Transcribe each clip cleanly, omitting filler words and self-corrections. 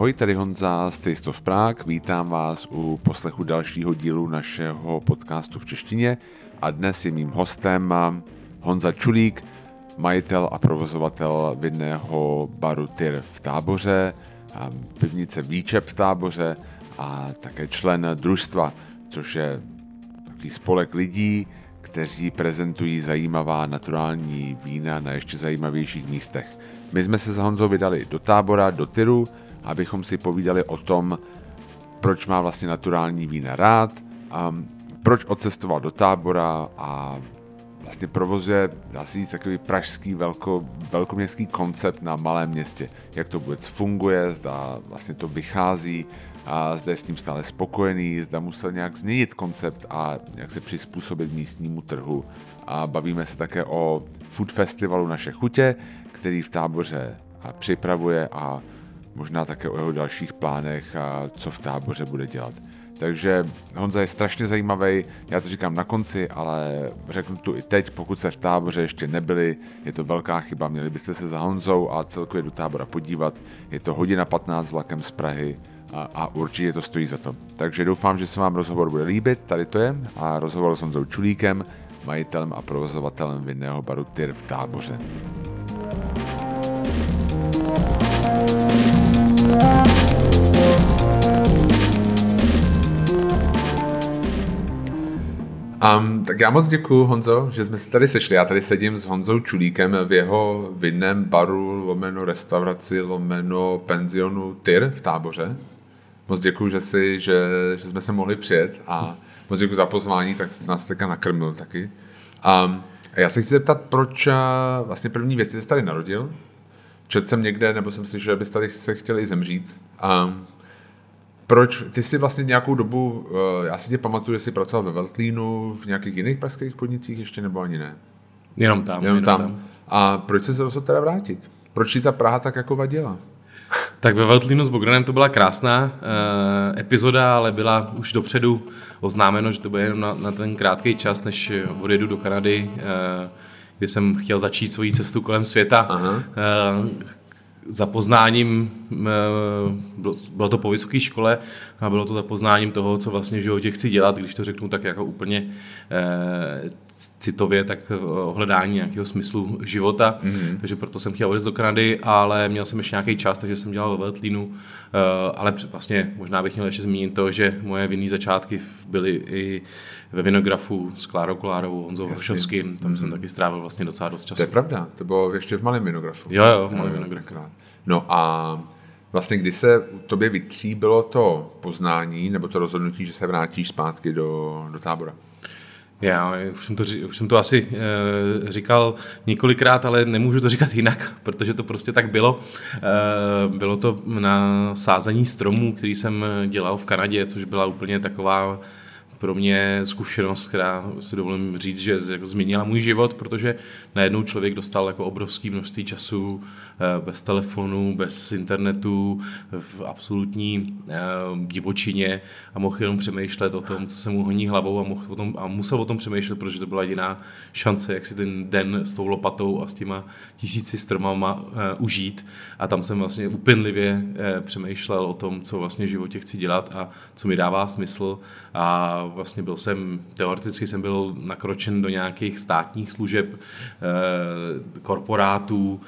Ahoj, tady Honza z Testov Prák, vítám vás u poslechu dalšího dílu našeho podcastu v češtině a dnes je mým hostem Honza Čulík, majitel a provozovatel vinného baru Týr v Táboře, pivnice Výčeb v Táboře a také člen družstva, což je takový spolek lidí, kteří prezentují zajímavá naturální vína na ještě zajímavějších místech. My jsme se s Honzou vydali do Tábora, do Týru, abychom si povídali o tom, proč má vlastně naturální vína rád, a proč odcestoval do Tábora a vlastně provozuje, dá se říct, takový pražský velkoměstský koncept na malém městě. Jak to vůbec funguje, zda vlastně to vychází, a zda je s ním stále spokojený, zda musel nějak změnit koncept a jak se přizpůsobit místnímu trhu. A bavíme se také o food festivalu Naše chutě, který v Táboře připravuje a možná také o jeho dalších plánech a co v Táboře bude dělat. Takže Honza je strašně zajímavý, já to říkám na konci, ale řeknu to i teď, pokud se v Táboře ještě nebyli, je to velká chyba, měli byste se za Honzou a celkově do Tábora podívat, je to 1:15 vlakem z Prahy a určitě to stojí za to. Takže doufám, že se vám rozhovor bude líbit, tady to je a rozhovor s Honzou Čulíkem, majitelem a provozovatelem vinného baru Týr v Táboře. Tak já moc děkuju, Honzo, že jsme se tady sešli. Já tady sedím s Honzou Čulíkem v jeho vinném baru / restauraci / penzionu Týr v Táboře. Moc děkuju, že jsme se mohli přijet a moc děkuju za pozvání, tak nás teďka nakrmil taky. Já se chci zeptat, proč vlastně první věc, jsi tady narodil? Četl jsem někde, nebo jsem slyšel, že bys tady se chtěl i zemřít. Proč? Ty jsi vlastně nějakou dobu, já si tě pamatuju, že jsi pracoval ve Veltlínu, v nějakých jiných pražských podnicích ještě, nebo ani ne? Jenom tam. A proč jsi se rozhodl teda vrátit? Proč ti ta Praha tak jako vadila? Tak ve Veltlínu s Bogdanem to byla krásná epizoda, ale byla už dopředu oznámeno, že to bude jenom na ten krátký čas, než odjedu do Kanady, kdy jsem chtěl začít svoji cestu kolem světa. Za poznáním, bylo to po vysoké škole a bylo to za poznáním toho, co vlastně v životě chci dělat, když to řeknu tak jako úplně citově, tak hledání nějakého smyslu života, takže proto jsem chtěl odjet do Kanady, ale měl jsem ještě nějaký čas, takže jsem dělal ve Veltlínu, ale vlastně možná bych měl ještě zmínit to, že moje vinné začátky byly i ve Vinografu s Klárou Kulárovou, Honzou Hrušovským, tam jsem taky strávil vlastně docela dost času. To je pravda, to bylo ještě v malém Vinografu. Jo, v malém Vinografu. No a vlastně kdy se tobě vytříbilo to poznání nebo to rozhodnutí, že se vrátíš zpátky do Tábora? Já už jsem to asi říkal několikrát, ale nemůžu to říkat jinak, protože to prostě tak bylo. Bylo to na sázení stromů, který jsem dělal v Kanadě, což byla úplně taková pro mě zkušenost, která si dovolím říct, že jako změnila můj život, protože najednou člověk dostal jako obrovské množství času bez telefonu, bez internetu, v absolutní divočině a mohl jenom přemýšlet o tom, co se mu honí hlavou a musel o tom přemýšlet, protože to byla jediná šance, jak si ten den s tou lopatou a s těma 1000 stromama užít a tam jsem vlastně upynlivě přemýšlel o tom, co vlastně v životě chci dělat a co mi dává smysl a vlastně teoreticky jsem byl nakročen do nějakých státních služeb, korporátů,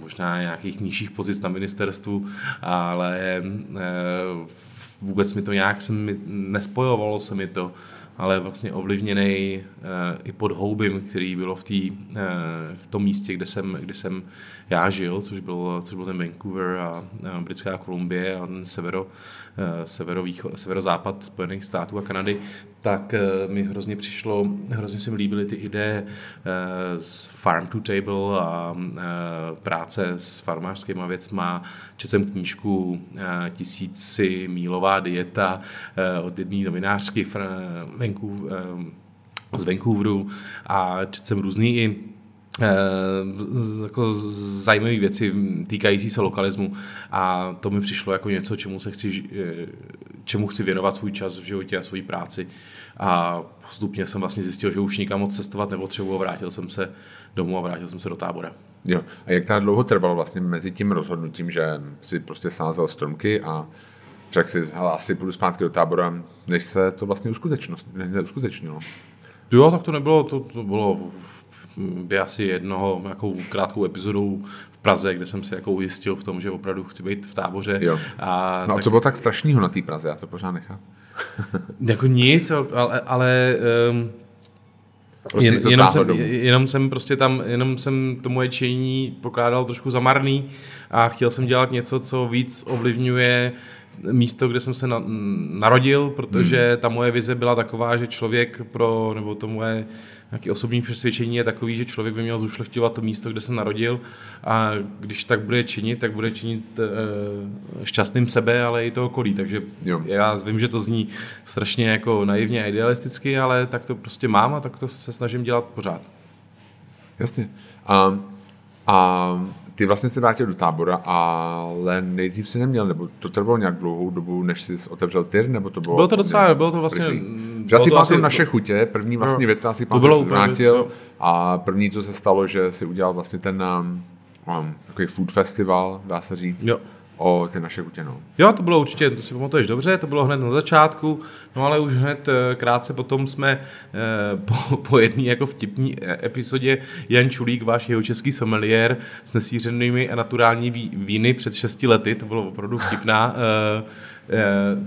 možná nějakých nižších pozic na ministerstvu, ale vůbec mi to nějak nespojovalo se mi to, ale vlastně ovlivněnej i podhoubím, který bylo v tom místě, kde jsem já žil, což byl ten Vancouver a Britská Kolumbie a ten severozápad Spojených států a Kanady, tak mi hrozně se mi líbily ty ideje z farm to table a práce s farmářskýma věcma. Četl jsem knížku 1000 mílová dieta od jedné novinářky z Vancouveru a četl jsem různý i jako zajímavé věci týkající se lokalismu a to mi přišlo jako něco, čemu se chci čemu chci věnovat svůj čas v životě a svoji práci. A postupně jsem vlastně zjistil, že už nikam moc cestovat nepotřebuji a vrátil jsem se domů a vrátil jsem se do Tábora. Jo. A jak to dlouho trvalo vlastně mezi tím rozhodnutím, že si prostě sázel stromky a řekl si, hele, asi půjdu zpátky do Tábora, než se to vlastně uskutečnilo? Jo, tak to nebylo, to bylo by asi jednoho nějakou krátkou epizodu v Praze, kde jsem se jako ujistil v tom, že opravdu chci být v Táboře. Jo. A no tak... a co bylo tak strašného na té Praze? Já to pořád nechám. Jako nic, ale prostě jenom jsem to moje činění pokládal trošku za marný a chtěl jsem dělat něco, co víc ovlivňuje místo, kde jsem se narodil, protože ta moje vize byla taková, že to moje nějaké osobní přesvědčení je takový, že člověk by měl zušlechťovat to místo, kde se narodil, a když tak bude činit šťastným sebe, ale i to okolí. Takže jo. Já vím, že to zní strašně jako naivně a idealisticky, ale tak to prostě mám a tak to se snažím dělat pořád. Jasně. A ty vlastně se vrátil do Tábora, ale nejdřív se neměl, nebo to trvalo nějak dlouhou dobu, než jsi otevřel Týr, nebo to bylo... Bylo to Naše chutě, první vlastně věc, asi pamatuju, že jsi vrátil a první, co se stalo, že si udělal vlastně ten takový food festival, dá se říct, jo. O ty Naše chutě. No. Jo, to bylo určitě, to si pamatuješ dobře, to bylo hned na začátku, no ale už hned krátce potom jsme po jedné jako vtipní epizodě Jan Čulík, váš jihočeský sommeliér s nesířenými a naturální víny před 6 lety, to bylo opravdu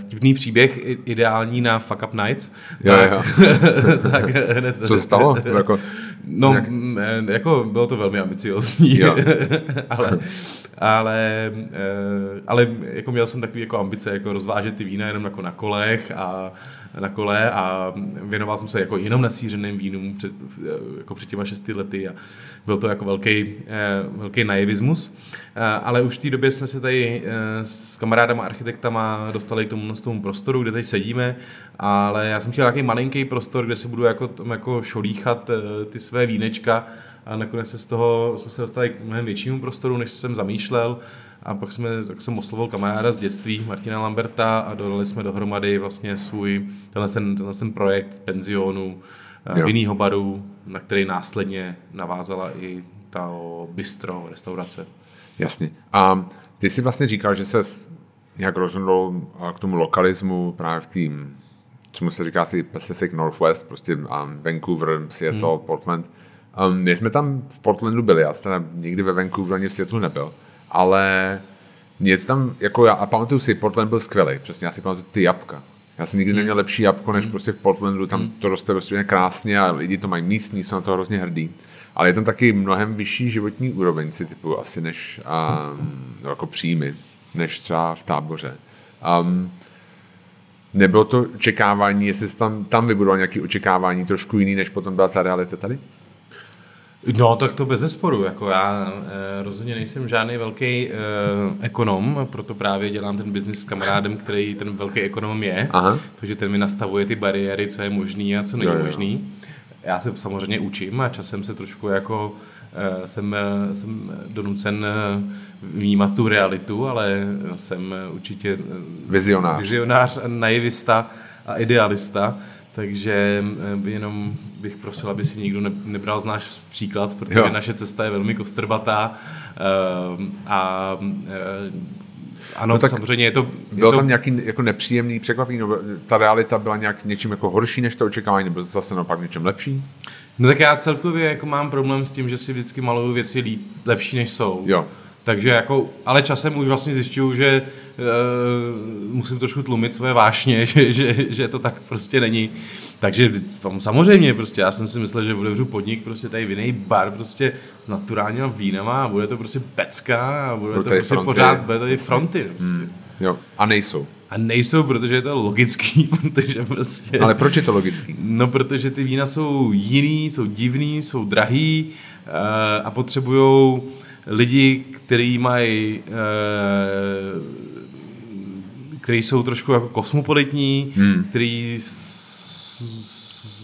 vtipný příběh, ideální na Fuck Up Nights. Tak hned. Co se stalo? Jako bylo to velmi ambiciozní, ale jako měl jsem takový jako ambice jako rozvážet ty vína jenom jako na kole a věnoval jsem se jako jenom nasýřeným vínům před těma 6 lety a byl to jako velký naivismus, ale už v té době jsme se tady s kamarádama architektama dostali k tomu prostoru, kde teď sedíme, ale já jsem chtěl nějaký malinký prostor, kde si budu jako šolíchat ty své vínečka a nakonec jsme se dostali k mnohem většímu prostoru, než jsem zamýšlel. A pak jsem oslovil kamaráda z dětství, Martina Lamberta, a dodali jsme dohromady vlastně svůj tenhle ten projekt penzionu, vinného baru, na který následně navázala i ta bistro, restaurace. Jasně. A ty jsi vlastně říkal, že se nějak rozhodl k tomu lokalismu právě v tým, co mu se říká si Pacific Northwest, prostě Vancouver, Seattle, Portland. My jsme tam v Portlandu byli, já jsem nikdy ve Vancouveru ani v Seattlu nebyl, ale mě tam, jako já, a pamatuju si, Portland byl skvělý, přesně, já si pamatuju ty jabka. Já jsem nikdy neměl lepší jabko, než prostě v Portlandu, tam to roste dostatečně krásně a lidi to mají místní, jsou na to hrozně hrdí. Ale je tam taky mnohem vyšší životní úroveň si typu asi než, jako příjmy, než třeba v Táboře. Nebylo to očekávání, jestli jsi tam vybudoval nějaké očekávání trošku jiný, než potom byla ta realita tady? No, tak to bezesporu. Jako já rozhodně nejsem žádný velký ekonom, proto právě dělám ten biznis s kamarádem, který ten velký ekonom je. Aha. Takže ten mi nastavuje ty bariéry, co je možný a co není možný. Já se samozřejmě učím a časem se trošku jako jsem donucen vnímat tu realitu, ale jsem určitě vizionář, naivista a idealista. Takže jenom bych prosil, aby si nikdo nebral z náš příklad, protože naše cesta je velmi kostrbatá a ano, no samozřejmě je to... Bylo tam nějaký jako nepříjemný překvapení, nebo ta realita byla nějak něčím jako horší než to očekávání, nebo zase naopak něčem lepší? No tak já celkově jako mám problém s tím, že si vždycky maluju věci lepší než jsou. Jo. Takže jako, ale časem už vlastně zjišťuju, že musím trošku tlumit svoje vášně, že to tak prostě není. Takže samozřejmě prostě, já jsem si myslel, že otevřu podnik, prostě tady vinný bar, prostě s naturálníma vínama a bude to prostě pecka a bude to prostě pořád, bude tady fronty. Prostě. Jo, a nejsou. A nejsou, protože je to logický, protože prostě... Ale proč je to logický? No, protože ty vína jsou jiný, jsou divný, jsou drahý a potřebujou... lidi, kteří jsou trošku jako kosmopolitní, kteří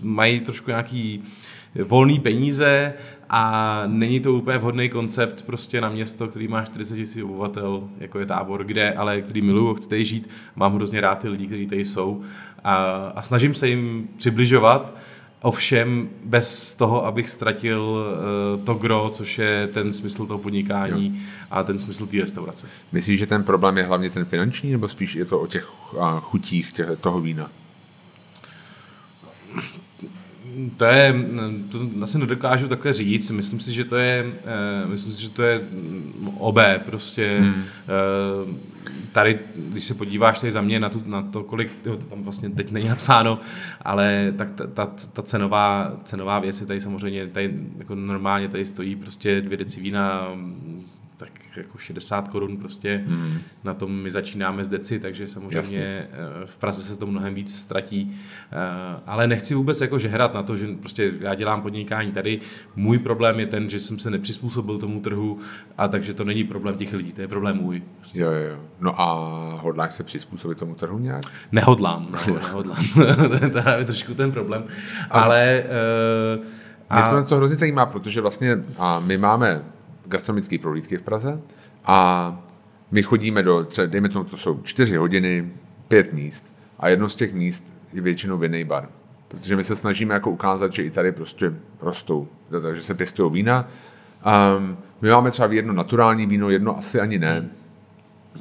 mají trošku nějaký volný peníze a není to úplně vhodný koncept prostě na město, který má 40 000 obyvatel, jako je Tábor, kde, ale který miluju, chci žít, mám hrozně rád ty lidi, kteří tady jsou a snažím se jim přibližovat, ovšem bez toho, abych ztratil to gro, což je ten smysl toho podnikání a ten smysl té restaurace. Myslíš, že ten problém je hlavně ten finanční, nebo spíš je to o těch chutích toho vína? To asi nedokážu takhle říct. Myslím si, že to je obé prostě. Tady, když se podíváš tady za mě na to, kolik, tam vlastně teď není napsáno, ale tak ta cenová věc je tady samozřejmě, tady jako normálně tady stojí prostě 2 deci vína tak jako 60 Kč prostě, na tom my začínáme z deci, takže samozřejmě v Praze se to mnohem víc ztratí, ale nechci vůbec jako žehrat na to, že prostě já dělám podnikání tady, můj problém je ten, že jsem se nepřizpůsobil tomu trhu a takže to není problém těch lidí, to je problém můj. Prostě. Jo. No a hodláš se přizpůsobit tomu trhu nějak? Nehodlám, to je trošku ten problém, ale... Mě to hrozně zajímá, protože vlastně my máme gastronomické prohlídky v Praze a my chodíme dejme tomu, to jsou 4 hodiny, 5 míst a jedno z těch míst je většinou vinný bar. Protože my se snažíme jako ukázat, že i tady prostě rostou, takže se pěstují vína. My máme třeba jedno naturální víno, jedno asi ani ne,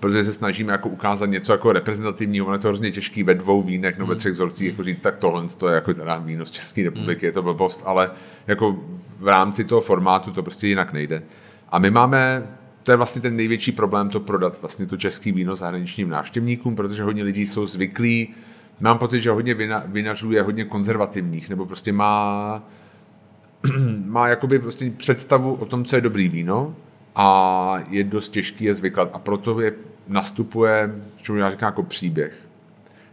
protože se snažíme jako ukázat něco jako reprezentativního, ono je to hrozně těžký ve 2 vínech nebo ve 3 vzorcích, jako říct, tak tohle to je jako teda víno z České republiky, je to blbost, ale jako v rámci toho formátu to prostě jinak nejde. A my máme, to je vlastně ten největší problém, to prodat vlastně to český víno zahraničním návštěvníkům, protože hodně lidí jsou zvyklí, mám pocit, že hodně vinařů je hodně konzervativních, nebo prostě má jakoby prostě představu o tom, co je dobrý víno a je dost těžký je zvyklat a proto nastupuje, čemu já říkám, jako příběh.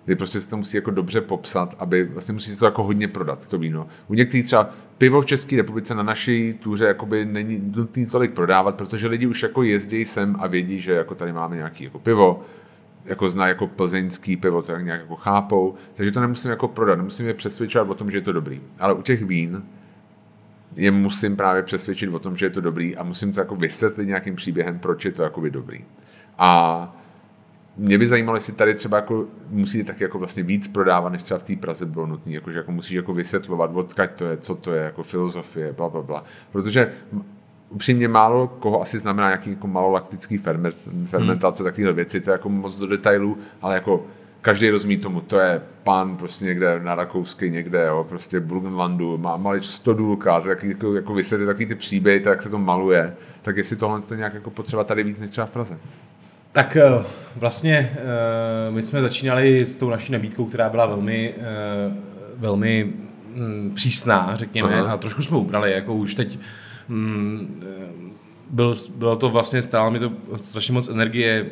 Kdy prostě se to musí jako dobře popsat, aby vlastně musí se to jako hodně prodat, to víno. U některých třeba pivo v České republice na naší túře jakoby není nutný tolik prodávat, protože lidi už jako jezdí sem a vědí, že jako tady máme nějaký jako pivo, jako zná jako plzeňský pivo, to nějak jako chápou, takže to nemusím jako prodat, nemusím je přesvědčovat o tom, že je to dobrý. Ale u těch vín je musím právě přesvědčit o tom, že je to dobrý a musím to jako vysvětlit nějakým příběhem, proč je to jakoby dobrý. A mě by zajímalo, jestli tady třeba jako musíte taky jako vlastně víc prodávat, než třeba v té Praze bylo nutné, jakože jako musíš jako vysvětlovat, odkud to je, co to je, jako filozofie, bla, bla, bla. Protože upřímně málo koho asi znamená nějaký jako malolaktický fermentace, takovéhle věci, to je jako moc do detailů, ale jako každý rozumí tomu, to je pán prostě někde na Rakousky, někde, jo, prostě Burgenlandu, má malič stodůlka, taky jako vysvětlit takový ty příběhy, tak se to maluje, tak jestli tohle to nějak jako potřeba tady víc než třeba v Praze. Tak vlastně my jsme začínali s tou naší nabídkou, která byla velmi přísná, řekněme, a trošku jsme ubrali, jako už teď bylo to vlastně, stálo mi to strašně moc energie,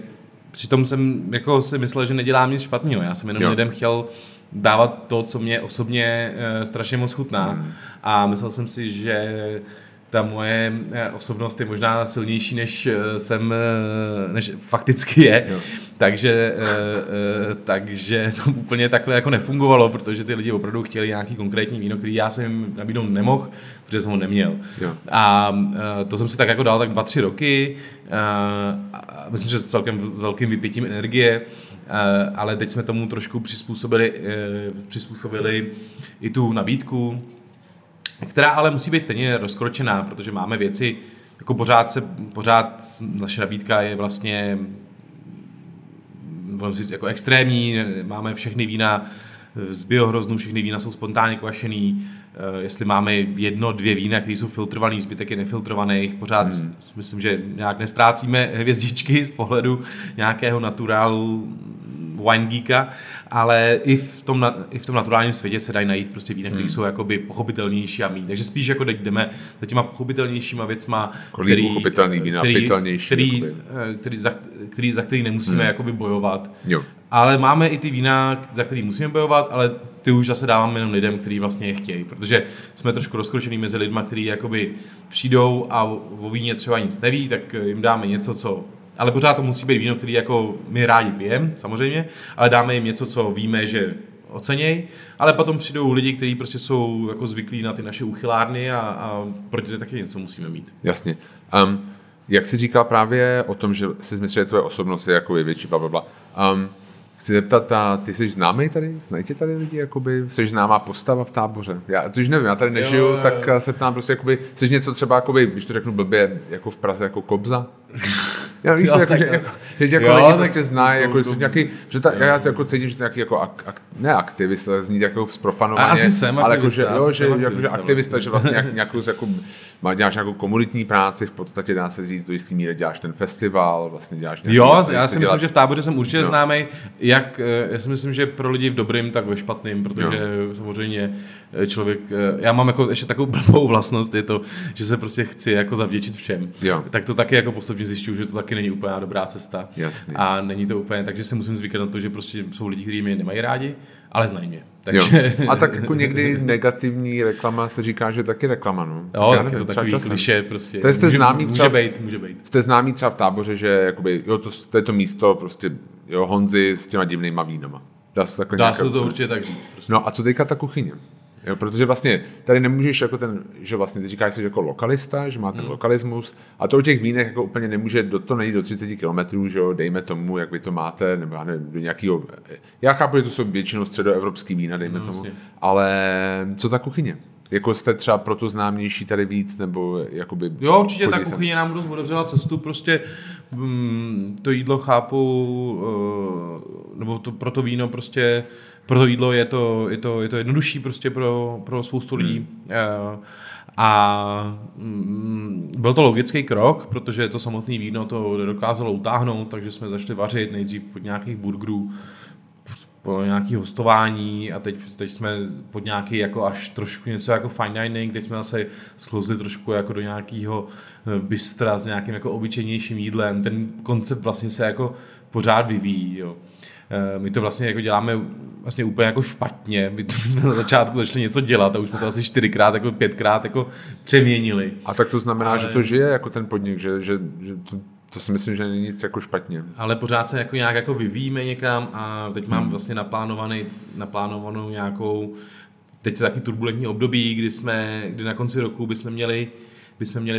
přitom jsem jako si myslel, že nedělám nic špatného, já jsem jenom lidem chtěl dávat to, co mě osobně strašně moc chutná a myslel jsem si, že ta moje osobnost je možná silnější, než fakticky je. Takže to úplně takhle jako nefungovalo, protože ty lidi opravdu chtěli nějaký konkrétní víno, který já jsem jim nabídnout nemohl, protože jsem ho neměl. A to jsem si tak jako dal tak 2-3 roky. Myslím, že s celkem velkým vypětím energie, ale teď jsme tomu trošku přizpůsobili i tu nabídku, která ale musí být stejně rozkročená, protože máme věci, jako pořád naše nabídka je vlastně jako extrémní, máme všechny vína z biohroznů, všechny vína jsou spontánně kvašený, jestli máme 1-2 vína, které jsou filtrovaný, zbytek je nefiltrovaných, pořád myslím, že nějak nestrácíme hvězdičky z pohledu nějakého naturálu, wine geeka, ale i v tom naturálním světě se dají najít prostě vína, které jsou jakoby pochopitelnější a méně. Takže spíš jako jdeme za těma pochopitelnějšíma věcma, který nemusíme jakoby bojovat. Jo. Ale máme i ty vína, za který musíme bojovat, ale ty už zase dáváme jenom lidem, kteří vlastně je chtějí, protože jsme trošku rozkročený mezi lidma, kteří jakoby přijdou a o víně třeba nic neví, tak jim dáme něco, co... Ale pořád to musí být víno, který jako my rádi pijeme, samozřejmě, ale dáme jim něco, co víme, že oceněj, ale potom přijdou lidi, kteří prostě jsou jako zvyklí na ty naše úchylárny a protože taky něco musíme mít. Jasně. Jak jsi říkal právě o tom, že jsi zmyslel, že tvoje osobnost je jako je větší, blablabla. Chci zeptat, ty jsi známý tady? Znají tady lidi? Jakoby? Jsi známá postava v táboře? Já to už nevím, já tady nežiju, jo. Tak se ptám prostě, jakoby, jsi něco třeba, jakoby, když to řeknu blbě, jako v Praze, jako Kobza? Já víš, že lidi prostě znají, jako jsi nějaký, že ta, já to jako cítím, že to nějaký jako aktivist, zní jako zprofanovaně. A asi jsem aktivista. Ale jako, že aktivista, že vlastně nějakou, děláš nějakou komunitní práci, v podstatě dá se říct, do jistý míry děláš ten festival, vlastně děláš... Jo, já si myslím, že v táboře jsem určitě známej, já si myslím, že pro lidi v dobrým, tak ve špatným, protože samozřejmě člověk... Já mám jako ještě takovou blbou vlastnost, je to, že se prostě chci jako zavděčit všem. Jo. Tak to taky jako postupně zjišťuju, že to taky není úplně dobrá cesta. Jasný. A není to úplně, takže se musím zvykat na to, že prostě jsou lidi, kteří mě nemají rádi, ale znají mě. Takže... A tak jako někdy negativní reklama se říká, že taky reklama, no. Tak jo, nevím, je to takový klišé prostě. To jste známý může být. Jste známý třeba v táboře, že jakoby, jo, to je to místo prostě, jo, Honzy s těma divnýma vínama. Dá se to určitě tak říct. Prostě. No a co teďka ta kuchyně? Jo, protože vlastně tady nemůžeš jako ten, že vlastně ty říkáš si jako lokalista, že má ten lokalismus a to u těch vínek jako úplně nemůže, to nejít do 30 kilometrů, že jo, dejme tomu, jak vy to máte, nebo já nevím, do nějakého, já chápu, že to jsou většinou středoevropský vína, dejme tomu, vlastně. Ale co ta kuchyně? Jako jste třeba proto známější tady víc, nebo jakoby... Jo, určitě ta kuchyně nám dost otevřela cestu, prostě to jídlo chápu, nebo to, pro to víno prostě, pro to jídlo je to jednodušší prostě pro spoustu lidí. A byl to logický krok, protože to samotné víno to nedokázalo utáhnout, takže jsme začali vařit nejdřív od nějakých burgerů, po nějaký hostování a teď jsme pod nějaký jako až trošku něco jako fine dining, teď jsme zase sklouzli trošku jako do nějakého bistra s nějakým jako obyčejnějším jídlem. Ten koncept vlastně se jako pořád vyvíjí, jo. My to vlastně jako děláme vlastně úplně jako špatně. My jsme na začátku začali něco dělat a už jsme to asi 4x, jako 5x jako přeměnili. A tak to znamená, že to žije jako ten podnik, že to si myslím, že není nic jako špatně. Ale pořád se jako nějak jako vyvíjíme někam a teď mám vlastně naplánovanou nějakou, teď se taky turbulentní období, kdy na konci roku bychom měli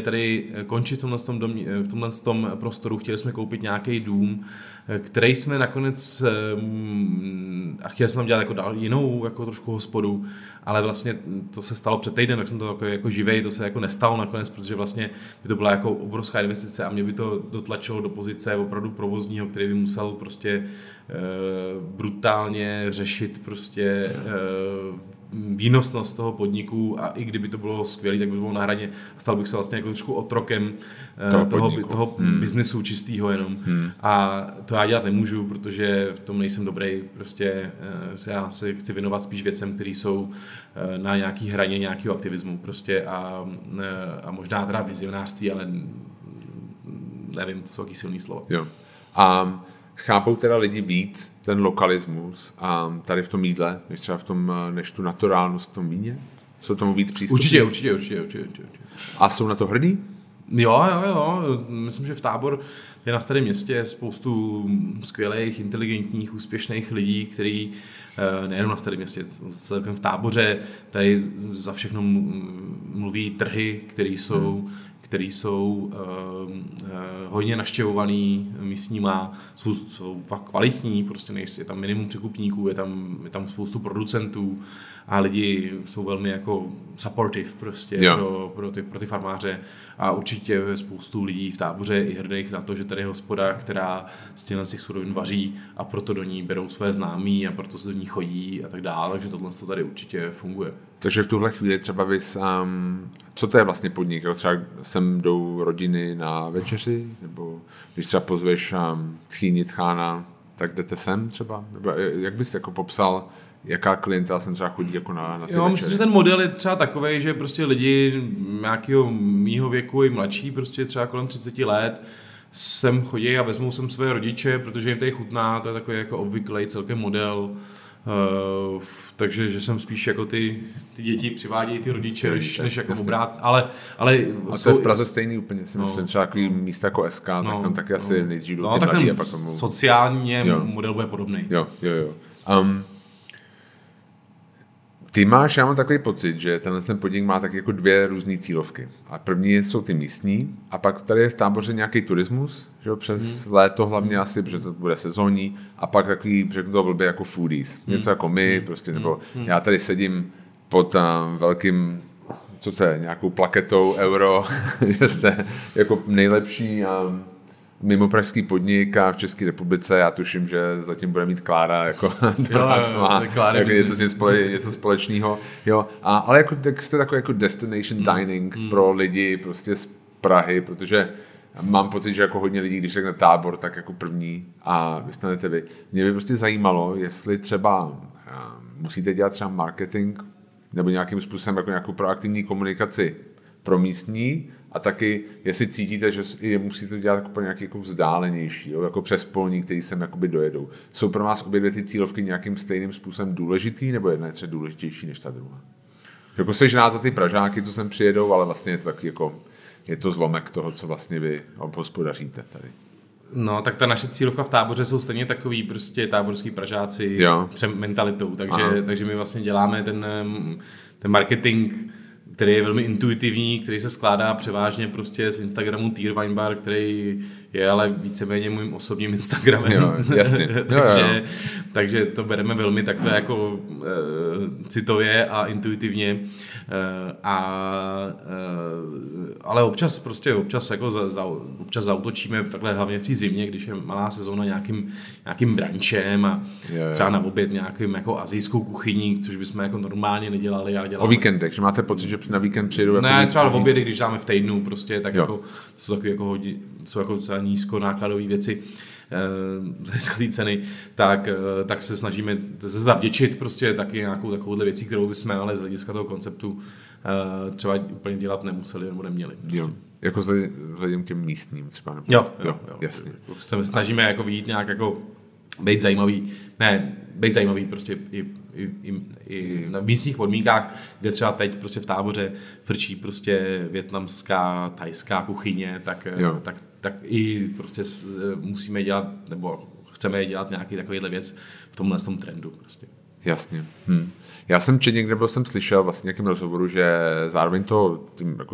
tady končit v tomhle prostoru. Chtěli jsme koupit nějaký dům, který jsme nakonec a chtěli jsme tam dělat jako jinou jako trošku hospodu, ale vlastně to se stalo před týdnem, tak jsem to jako živej, to se jako nestalo nakonec, protože vlastně by to byla jako obrovská investice a mě by to dotlačilo do pozice opravdu provozního, který by musel prostě brutálně řešit prostě výnosnost toho podniku a i kdyby to bylo skvělý, tak by to bylo na hraně a stal bych se vlastně jako trošku otrokem toho biznesu čistýho jenom. A to já dělat nemůžu, protože v tom nejsem dobrý, prostě já se chci věnovat spíš věcem, které jsou na nějaký hraně nějakého aktivismu prostě a možná teda vizionářství, ale nevím, to jsou jaký silný slovo. Jo. A chápou teda lidi víc ten lokalismus a tady v tom jídle, než třeba než tu naturálnost v tom víně? Jsou tomu víc přístupní? Určitě. A jsou na to hrdí? Jo. Myslím, že v Tábor je na starém městě spoustu skvělých, inteligentních, úspěšných lidí, který nejenom na starém městě, celkem v Táboře, tady za všechno mluví trhy, které jsou hodně naštěvovaný místníma, jsou fakt kvalitní, prostě je tam minimum překupníků, je tam spoustu producentů a lidi jsou velmi jako supportive prostě pro ty farmáře a určitě spoustu lidí v Táboře i hrdých na to, že tady je hospoda, která z těch surovin vaří a proto do ní berou své známí a proto se do ní chodí a tak dále, takže tohle tady určitě funguje. Takže v tuhle chvíli třeba bys, co to je vlastně podnik, jo? Třeba sem jdou rodiny na večeři, nebo když třeba pozveš tchýni tchána, tak jdete sem třeba, nebo jak bys jako popsal, jaká klientela sem třeba chodí jako na ty večeři? Jo, myslím, že ten model je třeba takovej, že prostě lidi nějakého mýho věku i mladší, prostě třeba kolem 30 let, sem chodí a vezmou sem své rodiče, protože jim tady chutná, to je takový jako obvyklý celkem model. Takže že jsem spíš jako ty děti přivádějí ty rodiče, než jako obrát, ale a to je v Praze stejný úplně, si myslím, třeba takový místa jako SK, tak tam taky asi nejdřív jdou ty mladí a pak sociálně model bude podobný. Jo. Ty máš, já mám takový pocit, že tenhle ten podnik má tak jako dvě různé cílovky. A první jsou ty místní a pak tady je v Táboře nějaký turismus, že jo, přes léto hlavně asi, protože to bude sezónní a pak takový, řeknu to blbě, jako foodies. Něco jako my, prostě, nebo já tady sedím pod velkým, co to je, nějakou plaketou euro, že jste jako nejlepší mimopražský podnik a v České republice. Já tuším, že zatím bude mít Klára jako něco společného. Jo. A, ale jako, tak jste takový jako destination dining pro lidi prostě z Prahy, protože mám pocit, že jako hodně lidí, když řekne Tábor, tak jako první a vystanete vy. Mě by prostě zajímalo, jestli třeba musíte dělat třeba marketing nebo nějakým způsobem jako nějakou proaktivní komunikaci pro místní a taky, jestli cítíte, že je musíte dělat jako pro nějaký jako vzdálenější, jo, jako přes polní, který sem jakoby dojedou. Jsou pro vás obě dvě ty cílovky nějakým stejným způsobem důležitý, nebo jedna je třeba důležitější než ta druhá? Jako se žná za ty Pražáky, co sem přijedou, ale vlastně je to taky jako, je to zlomek toho, co vlastně vy hospodaříte tady. No, tak ta naše cílovka v Táboře jsou stejně takový prostě táborský Pražáci mentalitou, takže my vlastně děláme ten marketing, který je velmi intuitivní, který se skládá převážně prostě z Instagramu Týr Winebar, který je ale víceméně mým osobním Instagramem. Jo, jasně. Takže to bereme velmi takhle jako citově a intuitivně. Ale občas zaútočíme takhle hlavně v té zimě, když je malá sezóna nějakým brančem a třeba na oběd nějakým jako asijskou kuchyní, což bychom jako normálně nedělali. Ale o víkendech, že máte pocit, že na víkend přijdou? Ne, jako třeba v obědy, když dáme v týdnu prostě, tak jako, jsou takové jako hodiny, jako nízkonákladové věci za nízké ceny, tak se snažíme se zavděčit prostě taky nějakou takovouhle věcí, kterou bychom ale z hlediska toho konceptu třeba úplně dělat nemuseli nebo neměli. Prostě. Jo. Jako vzhledem těm místním třeba? Nebo... Jo, jasně. Prostě snažíme jako vyjít nějak jako být zajímavý prostě i na místních podmínkách, kde třeba teď prostě v Táboře frčí prostě vietnamská, thajská kuchyně, tak i prostě musíme dělat, nebo chceme dělat nějaký takovýhle věc v tomhle tom trendu prostě. Jasně. Já jsem někde jsem slyšel vlastně nějakým rozhovoru, že zároveň to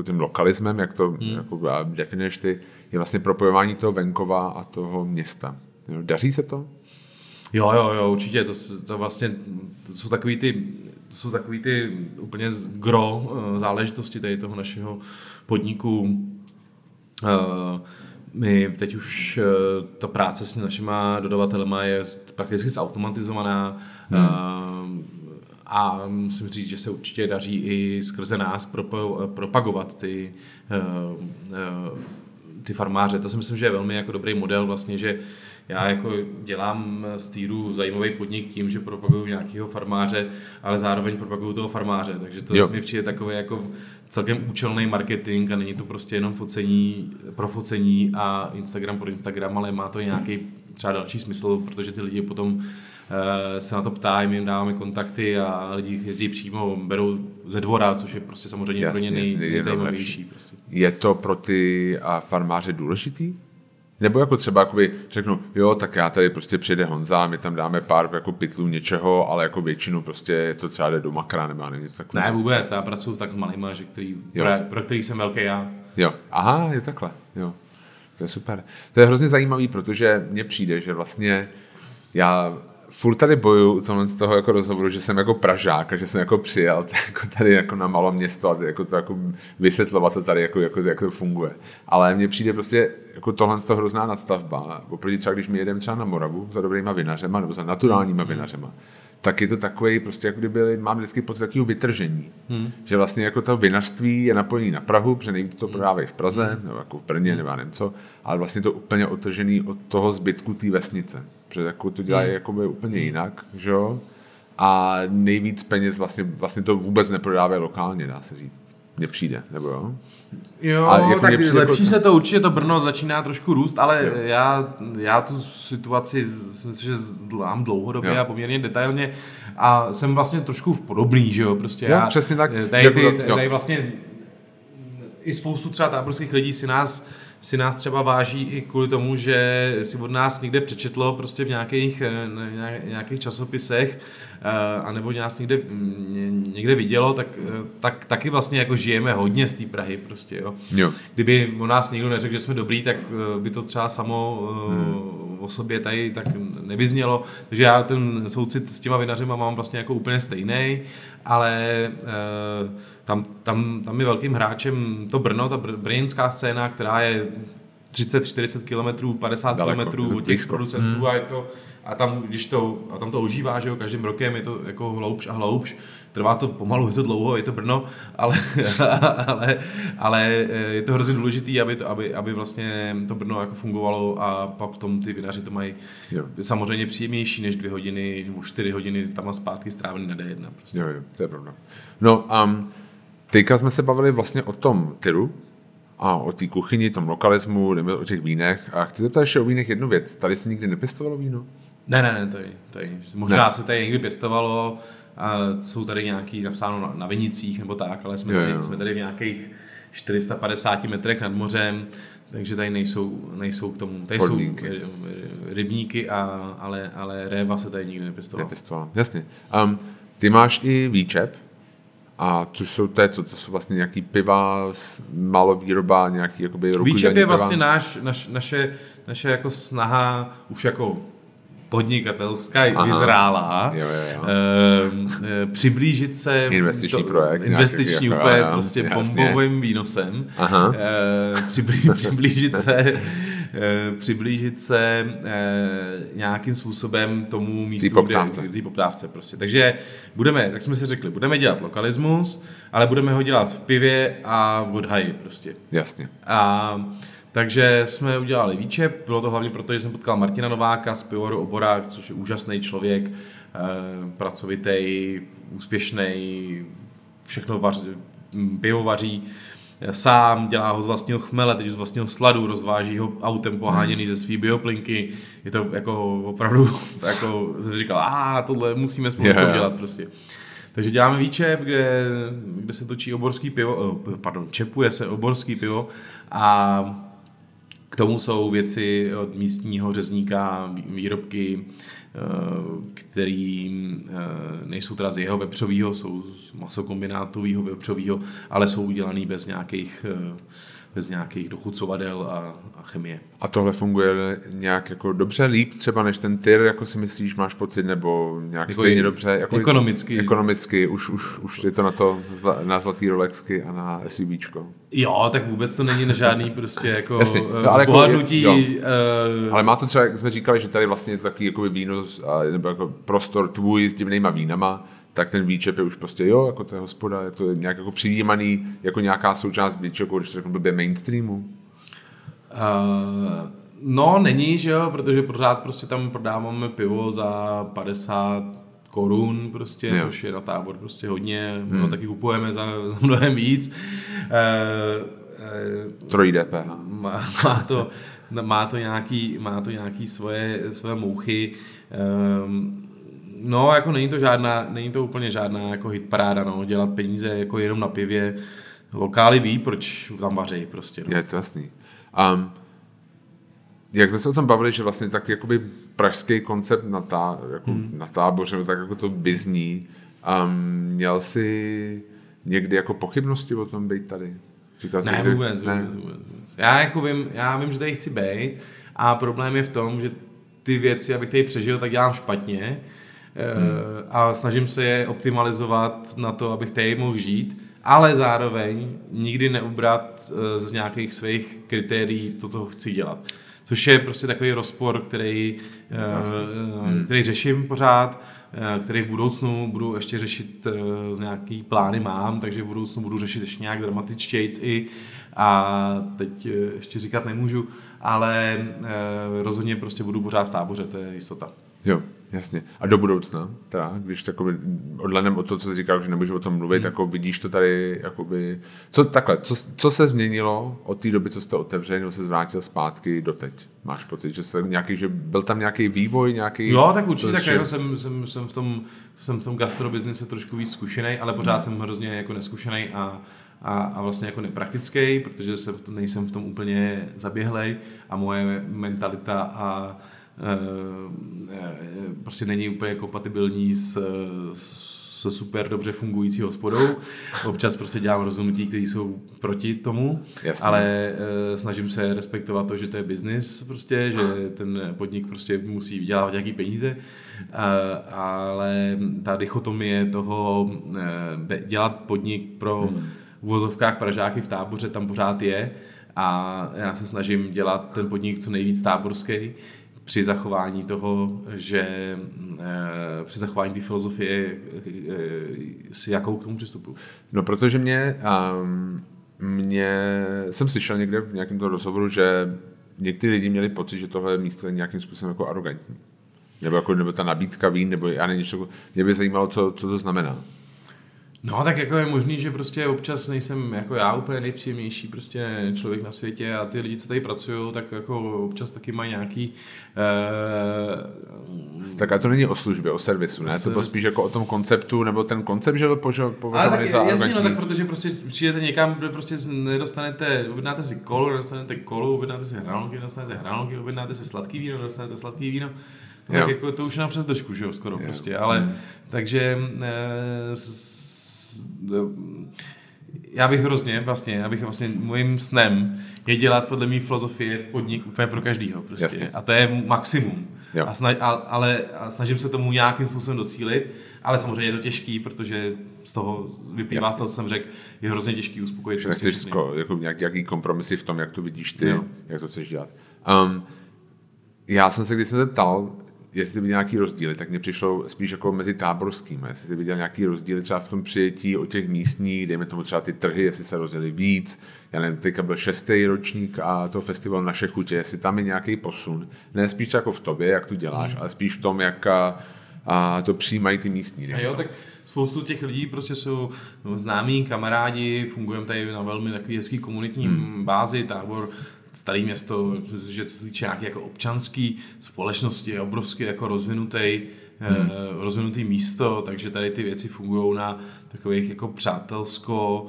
tím lokalismem, jak to jako definuješ ty, je vlastně propojování toho venkova a toho města. Daří se to? Jo, určitě, to jsou takový ty úplně gro záležitosti tady toho našeho podniku. My teď už ta práce s našima dodavatelema je prakticky zautomatizovaná a musím říct, že se určitě daří i skrze nás propagovat ty farmáře. To si myslím, že je velmi jako dobrý model vlastně, že já jako dělám z Týru zajímavý podnik tím, že propaguju nějakého farmáře, ale zároveň propaguju toho farmáře, takže to mi přijde takový jako celkem účelný marketing a není to prostě jenom pro focení a Instagram pro Instagram, ale má to nějaký třeba další smysl, protože ty lidi potom se na to ptají, my jim dáváme kontakty a lidi jezdí přímo, berou ze dvora, což je prostě samozřejmě úplně nejzajímavější. Prostě. Je to pro ty farmáře důležitý? Nebo jako třeba jakoby řeknu, jo, tak já tady prostě přijde Honza, my tam dáme pár jako pytlů něčeho, ale jako většinu prostě to třeba jde do makra, nebo něco takového. Ne, vůbec, já pracuji tak s malýma, že pro který jsem velký já. Jo, aha, je takhle, jo. To je super. To je hrozně zajímavý, protože mně přijde, že vlastně já furt tady bojuju tohle z toho jako rozhovoru, že jsem jako Pražák a že jsem jako přijel jako tady jako na malé město a jako to jako vysvětlovat to tady, jak to funguje. Ale mně přijde prostě jako tohle z toho hrozná nadstavba. Oproti třeba, když my jedeme třeba na Moravu za dobrýma vinařema nebo za naturálníma vinařema, tak je to takový, prostě jako kdyby, mám vždycky pocit takového vytržení. Že vlastně jako to vinařství je napojený na Prahu, protože nejvíc to prodávají v Praze, nebo jako v Brně, nebo něco, ale vlastně to úplně odtržený od toho zbytku té vesnice. Protože jako to dělají jakoby úplně jinak, že jo? A nejvíc peněz vlastně to vůbec neprodávají lokálně, dá se říct. Mně přijde, nebo jo? Jo, jako tak lepší jako... se to určitě, to Brno začíná trošku růst, ale já tu situaci myslím, že znám dlouhodobě a poměrně detailně a jsem vlastně trošku podobný, že jo, prostě já... přesně tak. Tady vlastně i spoustu třeba táborských lidí si nás si nás třeba váží i kvůli tomu, že si od nás někde přečetlo prostě v nějakých časopisech anebo nás někde vidělo, tak taky vlastně jako žijeme hodně z té Prahy prostě, jo. Jo. Kdyby o nás někdo neřekl, že jsme dobrý, tak by to třeba samo o sobě tady tak nevyznělo, takže já ten soucit s těma vinařima mám vlastně jako úplně stejnej, ale tam je velkým hráčem to Brno, ta brněnská scéna, která je 30-40 kilometrů, 50 kilometrů od těch producentů a tam to ožívá, že jo, každým rokem je to jako hloubš a hloubš, trvá to pomalu, je to dlouho, je to Brno, ale je to hrozně důležitý, aby vlastně to Brno jako fungovalo a pak tom ty vinaři to mají samozřejmě příjemnější než 2 hodiny nebo 4 hodiny tam a zpátky strávený na D1. Prostě. Jo, to je pravda. No a teďka jsme se bavili vlastně o tom Tyru, a o té kuchyni, tom lokalismu, jdeme o těch vínech. A chci zeptat ještě o vínech jednu věc. Tady se nikdy nepěstovalo víno? Ne, tady. Možná ne. Se tady někdy pěstovalo, a jsou tady nějaký napsáno na vinicích nebo tak, ale jsme tady v nějakých 450 metrech nad mořem, takže tady nejsou k tomu. Tady Podmínky. Jsou rybníky, ale réva se tady nikdy nepěstovala. Jasně. Ty máš i Výčep. A což jsou to jsou vlastně nějaký piva, malovýroba, nějaký jakoby ruku. Výčep je vlastně naše jako snaha už jako podnikatelská vyzrálá. Jo. Přiblížit se investiční projekt úplně prostě bombovým výnosem. Přiblížit se nějakým způsobem tomu místu, poptávce prostě. Takže budeme dělat lokalismus, ale budeme ho dělat v pivě a v odhaji prostě. Jasně. Takže jsme udělali Výčep, bylo to hlavně proto, že jsem potkal Martina Nováka z pivovaru Obora, což je úžasný člověk, pracovitý, úspěšný, všechno pivovaří sám, dělá ho z vlastního chmele, teď z vlastního sladu, rozváží ho autem poháněný ze svý bioplinky. Je to jako opravdu, jako jsem říkal, tohle musíme spolu dělat prostě. Takže děláme Výčep, kde se točí oborský pivo, čepuje se oborský pivo a k tomu jsou věci od místního řezníka, výrobky, který nejsou teda z jeho vepřovýho, jsou z masokombinátovýho vepřovýho, ale jsou udělaný bez nějakých dochucovadel a chemie. A tohle funguje nějak jako dobře, líp třeba než ten Tyr, jako si myslíš, máš pocit, nebo nějak jako stejně dobře? Jako ekonomicky už je to na zlatý Rolexky a na SUVčko. Jo, tak vůbec to není na žádný prostě jako pohlednutí. Ale má to třeba, jak jsme říkali, že tady vlastně je to takový jako víno, nebo jako prostor tvůj s divnýma vínama, tak ten Výčep je už prostě jako to je hospoda, je to nějak jako přijímaný, jako nějaká součást Výčepu, když to řeknu blbě, mainstreamu? Není, že jo, protože pořád prostě tam prodáváme pivo za 50 korun prostě, což je na Tábor prostě hodně, no taky kupujeme za mnohem víc. Trojí DPH. Má to nějaký svoje mouchy, jako není to úplně žádná jako hitparáda, dělat peníze jako jenom na pivě. Lokály ví, proč tam vařejí prostě. Je to jasný. Jak jsme se o tom bavili, že vlastně tak jakoby pražský koncept na Táboře, nebo tak jako to vyzní, měl jsi někdy jako pochybnosti o tom být tady? Ne, vůbec. Já vím, že tady chci být a problém je v tom, že ty věci, abych tady přežil, tak dělám špatně. A snažím se je optimalizovat na to, abych tady mohl žít, ale zároveň nikdy neubrat z nějakých svých kritérií to, co chci dělat. Což je prostě takový rozpor, který řeším pořád, který v budoucnu budu ještě řešit, nějaký plány mám, takže v budoucnu budu řešit ještě nějak dramatičtějc i a teď ještě říkat nemůžu, ale rozhodně prostě budu pořád v Táboře, to je jistota. Jo. Jasně. A do budoucna, teda, když takový odhledem od toho, co jsi říkal, že nemůžu o tom mluvit, jako vidíš to tady, jakoby, co se změnilo od té doby, co jste otevřeli, nebo se zvrátil zpátky doteď? Máš pocit, že byl tam nějaký vývoj, nějaký... Jo, tak určitě, tak jako jsem v tom gastrobiznise trošku víc zkušenej, ale pořád jsem hrozně jako neskušenej a vlastně jako nepraktický, protože nejsem v tom úplně zaběhlej a moje mentalita a prostě není úplně kompatibilní se super dobře fungující hospodou. Občas prostě dělám rozhodnutí, které jsou proti tomu, jasně, ale snažím se respektovat to, že to je biznis prostě, že ten podnik prostě musí vydělávat nějaký peníze, ale ta dichotomie toho dělat podnik pro v uvozovkách Pražáky v Táboře tam pořád je a já se snažím dělat ten podnik co nejvíc táborský, při zachování toho, že při zachování té filozofie s jakou k tomu přistupu. No, protože mě jsem slyšel někde v nějakém toho rozhovoru, že někteří lidi měli pocit, že tohle místo je nějakým způsobem jako arrogantní. Nebo ta nabídka vín, nebo já nevím, mě by zajímalo, co to znamená. No, tak jako je možný, že prostě občas nejsem jako já úplně nejpříjemnější prostě člověk na světě a ty lidi, co tady pracují, tak jako občas taky mají nějaký... Tak a to není o službě, o servisu, ne? To bylo spíš jako o tom konceptu, nebo ten koncept, že byl považovaný za... Jasně, no tak protože prostě přijdete někam, kde prostě objednáte si kolu, nedostanete kolu, objednáte si hranolky, nedostanete hranolky, objednáte si sladký víno, nedostanete sladký víno. No, tak jako to už je na přes držku, že jo, skoro prostě, ale takže já bych vlastně mojím snem je dělat podle mý filozofie podnik úplně pro každýho prostě. Jasně. A to je maximum. Ale snažím se tomu nějakým způsobem docílit, ale samozřejmě je to těžký, protože z toho vyplývá z toho, co jsem řekl, je hrozně těžký uspokojit. Nechceš jako nějaký kompromisy v tom, jak to vidíš ty, jak to chceš dělat. Já jsem se když se ptal, jestli jsi viděl nějaký rozdíly, tak mě přišlo spíš jako mezi táborskými, jestli jsi viděl nějaký rozdíly třeba v tom přijetí od těch místních, dejme tomu třeba ty trhy, jestli se rozdělili víc, já nevím, teďka byl 6. ročník a toho festivalu Naše chutě, jestli tam je nějaký posun, ne spíš jako v tobě, jak to děláš, ale spíš v tom, jak to přijímají ty místní. A jo, tak spoustu těch lidí prostě jsou známí, kamarádi, fungujeme tady na velmi takový hezký komunitní bázi, Tábor Staré město, že co se týče nějaké jako občanské společnosti, je obrovsky jako rozvinutý místo, takže tady ty věci fungují na takových jako přátelsko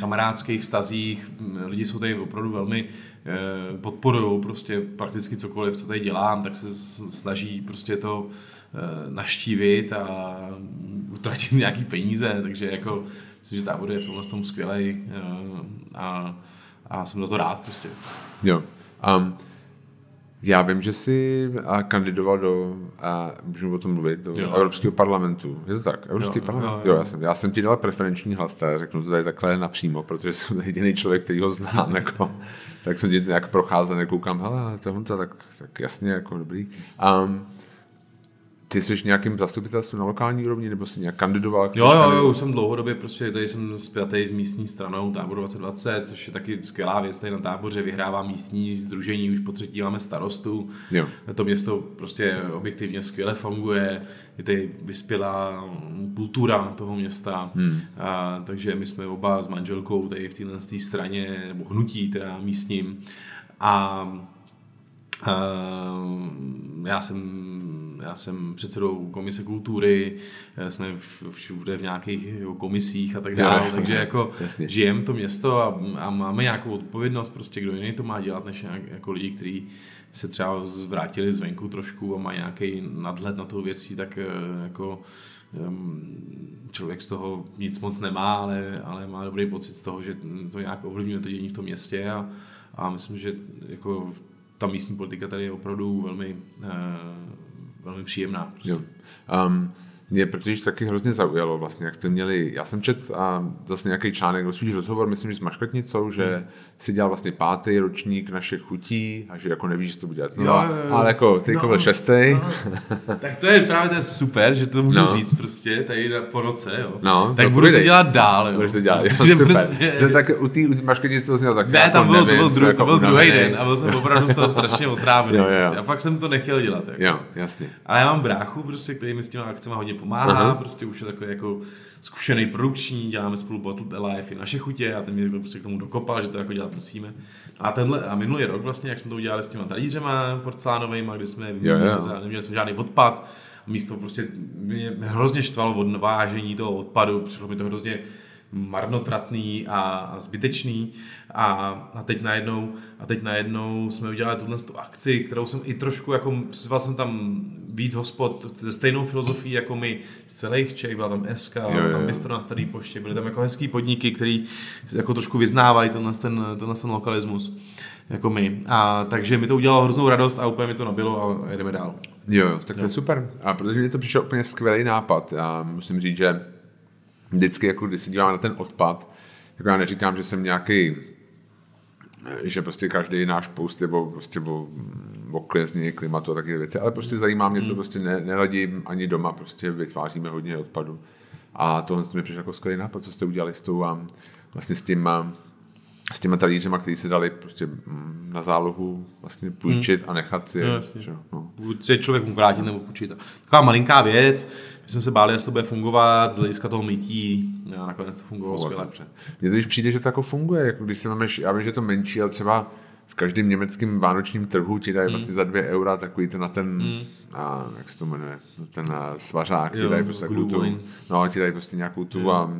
kamarádských vztazích. Lidi jsou tady opravdu velmi podporují prostě prakticky cokoliv, co tady dělám, tak se snaží prostě to navštívit a utratit nějaký peníze, takže jako myslím, že Tábor je v tom skvělej a jsem za to rád prostě. Jo. Já vím, že jsi kandidoval můžu o tom mluvit, do Evropského parlamentu. Je to tak? Evropský parlament? Jo. Já jsem ti dal preferenční hlas, tak řeknu to tady takhle napřímo, protože jsem jediný člověk, který ho znám. Jako, tak jsem tě nějak procházel, nekoukám, hele, to je Honza, tak jasně, jako dobrý. Ty jsi nějakým zastupitelstvem na lokální úrovni, nebo jsi nějak kandidoval? Jo, už jsem dlouhodobě, prostě tady jsem spjatý s místní stranou Tábor 2020, což je taky skvělá věc, tady na Táboře vyhrává místní sdružení, už po třetí máme starostu. Jo. To město prostě objektivně skvěle funguje, je tady vyspělá kultura toho města, takže my jsme oba s manželkou tady v této straně, nebo hnutí teda místním. Já jsem předsedou komise kultury, jsme všude v nějakých komisích a tak dále, takže jako žijeme to město a máme nějakou odpovědnost, prostě kdo jiný to má dělat, než jako lidi, kteří se třeba zvrátili zvenku trošku a mají nějaký nadhled na tu věcí, tak jako člověk z toho nic moc nemá, ale má dobrý pocit z toho, že to nějak ovlivňuje to dění v tom městě a myslím, že jako ta místní politika tady je opravdu velmi příjemná. Prostě. Mě protože taky hrozně zaujalo vlastně, jak jste měli, já jsem četl zase nějaký článek, spíš rozhovor, myslím, že s Maškatnicou, že si dělal vlastně 5. ročník Naše chutí a že jako nevíš, že to bude dělat. Jo. Ale jako teďko byl 6. Tak to je právě to super, že to můžu říct prostě tady po roce, jo. No, tak budu to dělat dál, jo. Budeš to dělat, protože super. Prostě... To tak u té Maškatnice to znělo tak. Ne, tam byl druhý den a byl jsem opravdu z toho strašně otrávený. A fakt jsem to nechtěl dělat. Jo, jasně. Ale já mám bráchu, prostě, který mi s těma akcema hodně pomáhá, prostě už je takový jako zkušený produkční, děláme spolu Bottled Alive i Naše chutě a ten mě prostě k tomu dokopal, že to jako dělat musíme. A minulý rok vlastně, jak jsme to udělali s těma talířema porcelánovejma, kde jsme neměli jsme žádný odpad, místo prostě mě hrozně štvalo odvážení toho odpadu, přišlo mi to hrozně marnotratný a zbytečný a teď najednou jsme udělali tuhle tu akci, kterou jsem i trošku jako přizval jsem tam víc hospod se stejnou filozofií jako my z celých Čech, byla tam SK, byla tam bistro na Starý poště, byly tam jako hezký podniky, který jako trošku vyznávají tenhle ten lokalismus jako my, a takže mi to udělalo hroznou radost a úplně mi to nabilo a jdeme dál. Jo, tak to je super, a protože mi to přišel úplně skvělý nápad, já musím říct, že vždycky, jako když se dívám na ten odpad, jako já neříkám, že jsem nějaký, že prostě každý náš post je prostě o změně klimatu a takové věci, ale prostě zajímá mě to, prostě neradím ani doma, prostě vytváříme hodně odpadu. A tohle mi přišlo jako skvělý nápad, co jste udělali vlastně s těma talířema, který se dali prostě na zálohu vlastně půjčit a nechat si. Buď se člověk mu vrátit nebo půjčit. Taková malinká věc, my jsme se báli, jestli to bude fungovat, z hlediska toho mytí, a nakonec to fungovalo skvěle. Mně to když přijde, že to jako funguje, jako když se máme, já vím, že to menší, ale třeba v každém německém vánočním trhu ti dají vlastně za 2 eura takový to na ten, jak se to jmenuje, ten svařák, ti dají prostě takovou tu, no ti dají prostě nějakou tu a...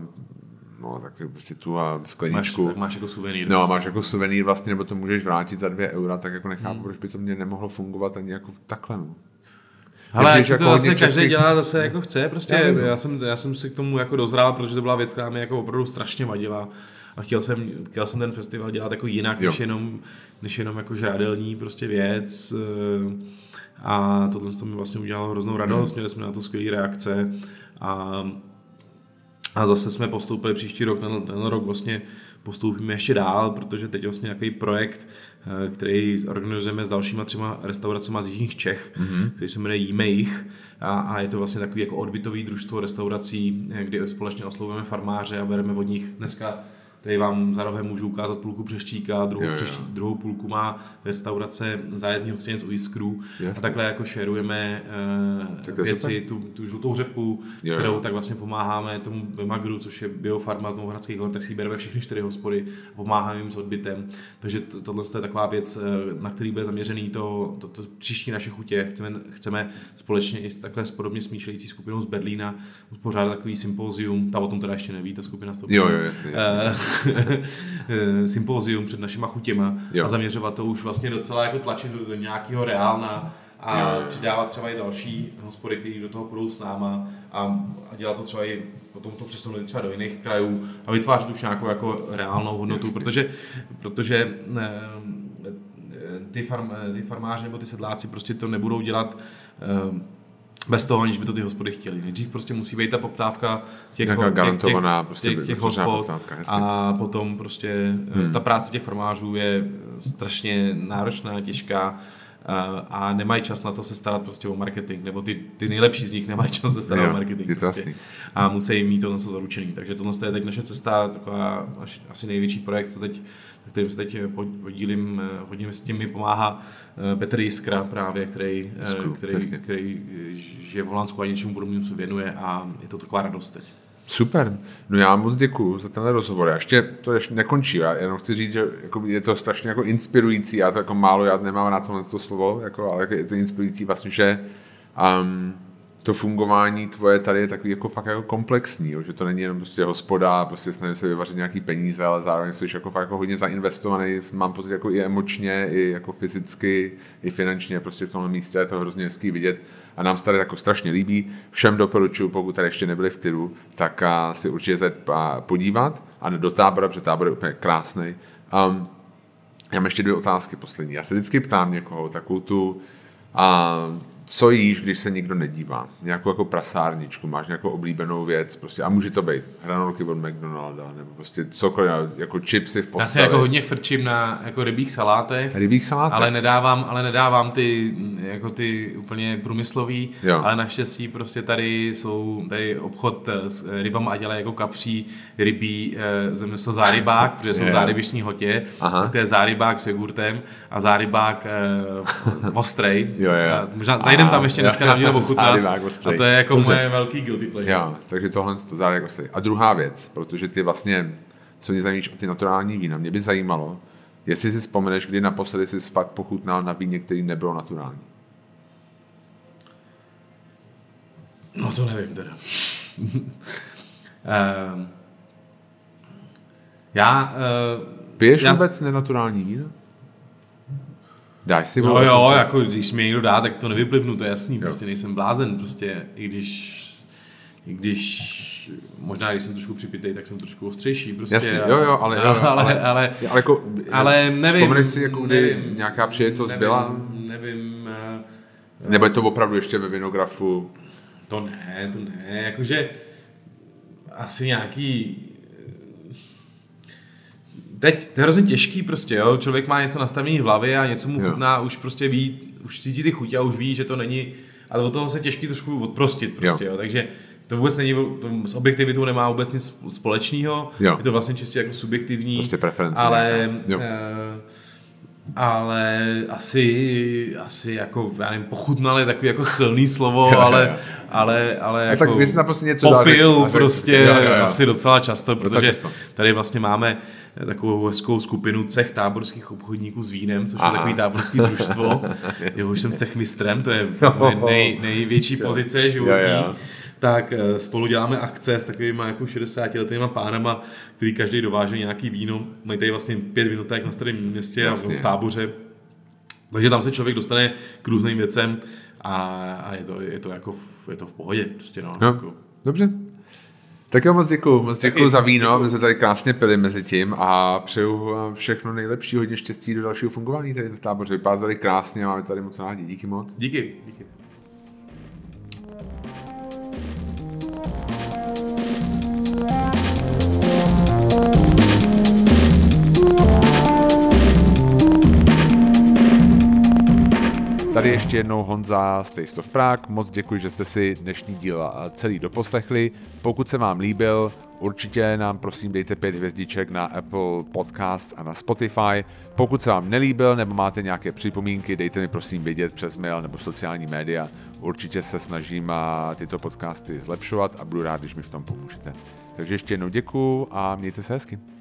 No, tak prostě tu a skleničku. Máš jako suvenýr. No, máš jako suvenýr vlastně, nebo to můžeš vrátit za 2 eura, tak jako nechápu, proč by to mě nemohlo fungovat ani jako takhle, no. Ale jak jako to zase každý dělá zase jako chce, prostě já jsem se k tomu jako dozrál, protože to byla věc, která mě jako opravdu strašně vadila a chtěl jsem ten festival dělat jako jinak, než jenom jako žrádelní prostě věc a tohle to mi vlastně udělalo hroznou radost, měli jsme na to skvělý reakce a zase jsme postoupili příští rok, ten rok vlastně postoupíme ještě dál, protože teď vlastně nějaký projekt, který organizujeme s dalšíma 3 restauracemi z jižních Čech, který se jmenuje Jíme jich a je to vlastně takový jako odbytový družstvo restaurací, kdy společně oslovujeme farmáře a bereme od nich dneska. Tady vám za rohem můžu ukázat půlku Přeštíka, druhou půlku má restaurace Zajezdní hostinec u Jiskrů. A takhle jako šerujeme věci, tu žlutou řepu, kterou tak vlastně pomáháme tomu Vemagru, což je biofarma z Novohradských hor, tak si ji bereme všechny 4 hospody a pomáháme jim s odbytem. Takže tohle je taková věc, na který bude zaměřený to příští Naše chutě. Chceme společně i s takhle podobně smýšlející skupinou z Berlína uspořádat takový sympózium. Ta o tom teda ještě neví, ta skupina sympózium před našima chutěma a zaměřovat to už vlastně docela jako tlačit do nějakého reálna a přidávat třeba i další hospody, které do toho půjdou s náma a dělat to třeba i potom to přesunout třeba do jiných krajů a vytvářet už nějakou jako reálnou hodnotu, protože ty farmáři nebo ty sedláci prostě to nebudou dělat bez toho, aniž by to ty hospody chtěli. Nejdřív prostě musí být ta poptávka těch hospod a potom prostě ta práce těch farmářů je strašně náročná, těžká a nemají čas na to se starat prostě o marketing, nebo ty nejlepší z nich nemají čas se starat o marketing prostě. A musí mít to něco zaručený. Takže tohle je teď naše cesta, taková asi největší projekt, na kterým se teď podílím, hodně s tím mi pomáhá Petr Jiskra právě, který žije v Holandsku a něčemu podobnému se věnuje a je to taková radost teď. Super, no já moc děkuju za tenhle rozhovor, já ještě nekončí, já jenom chci říct, že jako je to strašně jako inspirující, já to jako málo, já nemám na tohle to slovo, jako, ale je to inspirující vlastně, že to fungování tvoje tady je takový jako fakt jako komplexní, jo? Že to není jenom prostě hospoda, prostě snažím se vyvařit nějaký peníze, ale zároveň jsi jako fakt jako hodně zainvestovaný, mám pocit jako i emočně, i jako fyzicky, i finančně, prostě v tomhle místě je to hrozně hezký vidět. A nám se tady jako strašně líbí. Všem doporučuji, pokud tady ještě nebyli v Týru, tak si určitě podívat a do Tábora, protože Tábor je úplně krásnej. Já mám ještě 2 otázky poslední. Já se vždycky ptám někoho, takovou tu co jíš, když se nikdo nedívá. Nějakou jako prasárničku, máš nějakou oblíbenou věc, prostě, a může to být hranolky od McDonalda, nebo prostě cokoliv, jako chipsy v postavě. Já se jako hodně frčím na jako rybích salátech, ale nedávám ty, jako ty úplně průmyslový, jo. Ale naštěstí prostě tady jsou tady obchod s rybama a dělají jako kapří, rybí, zemřesto zárybák, protože jsou zárybiční hotě, tak to je zárybák s jogurtem a zárybák ostrej. Možná zajdem tam ještě dneska na mě nebo chutnat a to je jako moje velký guilty pleasure. Jo, takže tohle to zárybák ostrej. A druhá věc, protože ty vlastně, co mě zajímáš o ty naturální vína, mě by zajímalo, jestli si vzpomeneš, kdy naposledy jsi fakt pochutnal na víně, který nebylo naturální. No to nevím teda. Piješ vůbec nenaturální vína? Dáš si vůbec? Jo, jako když mi někdo dá, tak to nevyplivnu, to je jasný, jo. Prostě nejsem blázen, prostě i když možná když jsem trošku připitej, tak jsem trošku ostřejší, prostě. Jasně, jo, ale nevím. Vzpomeneš si, jako kdy nějaká přijetost byla? Nevím. Nebo je to opravdu ještě ve Vinografu? To ne, jakože asi nějaký... Teď to je hrozně těžký prostě, jo? Člověk má něco nastavený v hlavě a něco mu chutná, už prostě ví, už cítí ty chuť a už ví, že to není, ale od toho se těžký trošku odprostit prostě, jo? Takže to vůbec není, to s objektivitou nemá vůbec nic společného, je to vlastně čistě jako subjektivní, prostě preference, ale asi jako, já nevím, pochutnal je takový jako silný slovo, ale jako tak jsi naprosto něco popil dál, prostě asi docela často, protože tady vlastně máme takovou hezkou skupinu cech táborských obchodníků s vínem, což je takový táborský družstvo, jehož jsem cechmistrem, to je největší pozice životní. Tak spolu děláme akce s takovými jako 60letými pánama, který každý dováže nějaký víno. Mají tady vlastně 5 vinoték na Starém Městě a v Táboře. Takže tam se člověk dostane k různým věcem a je to v pohodě. Prostě no. Dobře. Tak já moc děkuju za víno, my jsme tady krásně pili mezi tím a přeju vám všechno nejlepší, hodně štěstí do dalšího fungování tady v Táboře. Vypadá tady krásně a máme tady moc rádi. Díky moc. Díky. Tady ještě jednou Honza z Testov Prák. Moc děkuji, že jste si dnešní díl celý doposlechli. Pokud se vám líbil, určitě nám prosím dejte 5 hvězdiček na Apple Podcasts a na Spotify. Pokud se vám nelíbil nebo máte nějaké připomínky, dejte mi prosím vědět přes mail nebo sociální média. Určitě se snažím tyto podcasty zlepšovat a budu rád, když mi v tom pomůžete. Takže ještě jednou děkuji a mějte se hezky.